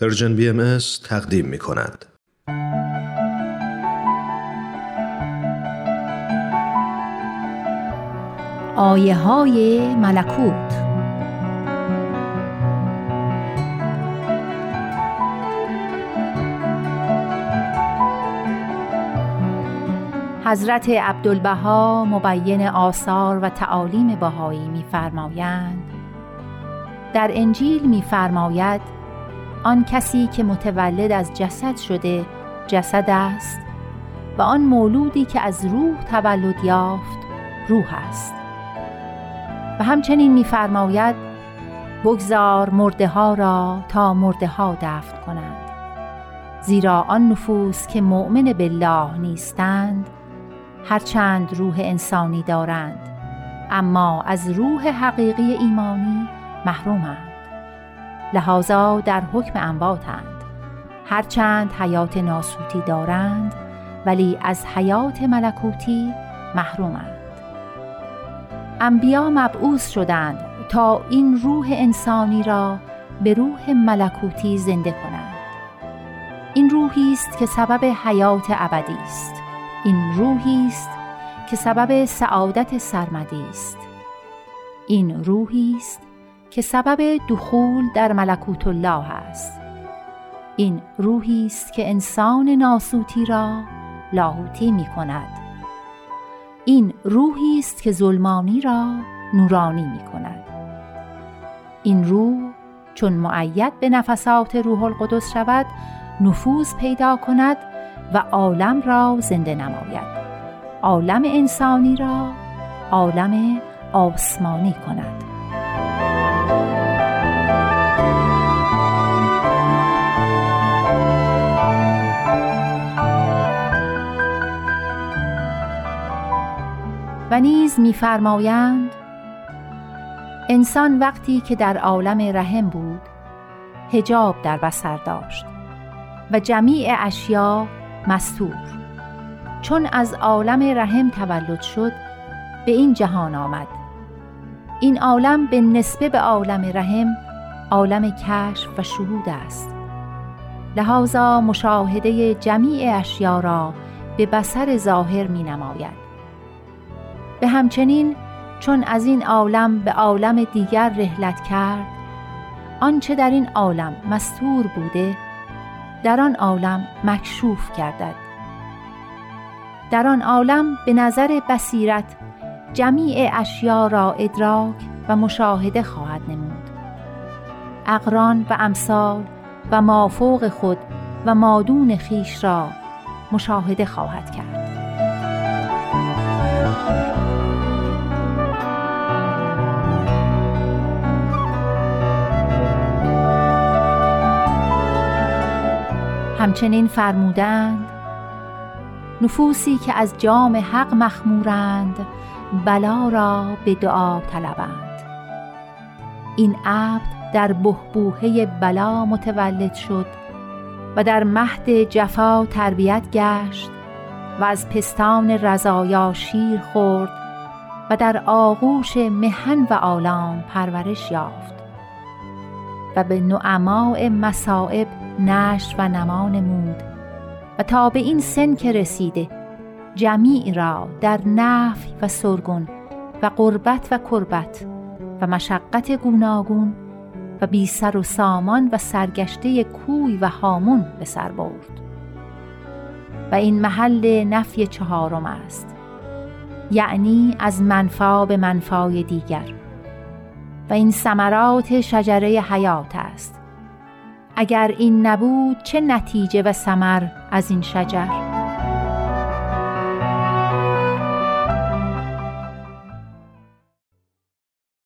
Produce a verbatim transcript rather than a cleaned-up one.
پرژن بی ام اس تقدیم می کند. آیه های ملکوت. حضرت عبدالبها مبین آثار و تعالیم بهایی می‌فرمایند: در انجیل می‌فرماید آن کسی که متولد از جسد شده جسد است و آن مولودی که از روح تولد یافت روح است. و همچنین می‌فرماید بگذار مرده ها را تا مرده ها دفن کنند، زیرا آن نفوس که مؤمن بالله نیستند هرچند روح انسانی دارند اما از روح حقیقی ایمانی محرومند، لحاظا در حکم امواتند. هرچند حیات ناسوتی دارند ولی از حیات ملکوتی محرومند. انبیا مبعوث شدند تا این روح انسانی را به روح ملکوتی زنده کنند. این روحی است که سبب حیات ابدی است. این روحی است که سبب سعادت سرمدی است. این روحی است که سبب دخول در ملکوت الله است. این روحی است که انسان ناسوتی را لاهوتی می کند. این روحی است که ظلمانی را نورانی می کند. این روح چون مؤید به نفسات روح القدس شود، نفوذ پیدا کند و عالم را زنده نماید، عالم انسانی را عالم آسمانی کند. و نیز می‌فرمایند انسان وقتی که در عالم رحم بود حجاب در بصر داشت و جمیع اشیا مستور، چون از عالم رحم تولد شد به این جهان آمد. این عالم به نسبت به عالم رحم عالم کشف و شهود است، لحاظا مشاهده جمیع اشیا را به بصر ظاهر می نماید. به همچنین چون از این عالم به عالم دیگر رحلت کرد، آنچه در این عالم مستور بوده در آن عالم مکشوف گردد. در آن عالم به نظر بصیرت جمیع اشیا را ادراک و مشاهده خواهد نمود. اقران و امثال و مافوق خود و مادون خیش را مشاهده خواهد کرد. همچنین فرمودند نفوسی که از جام حق مخمورند بلا را به دعا طلبند. این عبد در بحبوحه بلا متولد شد و در مهد جفا تربیت گشت و از پستان رضایا شیر خورد و در آغوش محن و آلام پرورش یافت و به نعماء مصائب نشت و نما نمود و تا به این سن که رسیده جمیع را در نفی و سرگون و قربت و کربت و مشقت گوناگون و بی سر و سامان و سرگشته کوی و هامون به سر برد. و این محل نفی چهارم است، یعنی از منفعه به منفعه دیگر. و این ثمرات شجره حیات است. اگر این نبود چه نتیجه و ثمر از این شجر؟